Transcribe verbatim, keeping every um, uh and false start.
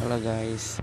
Halo guys.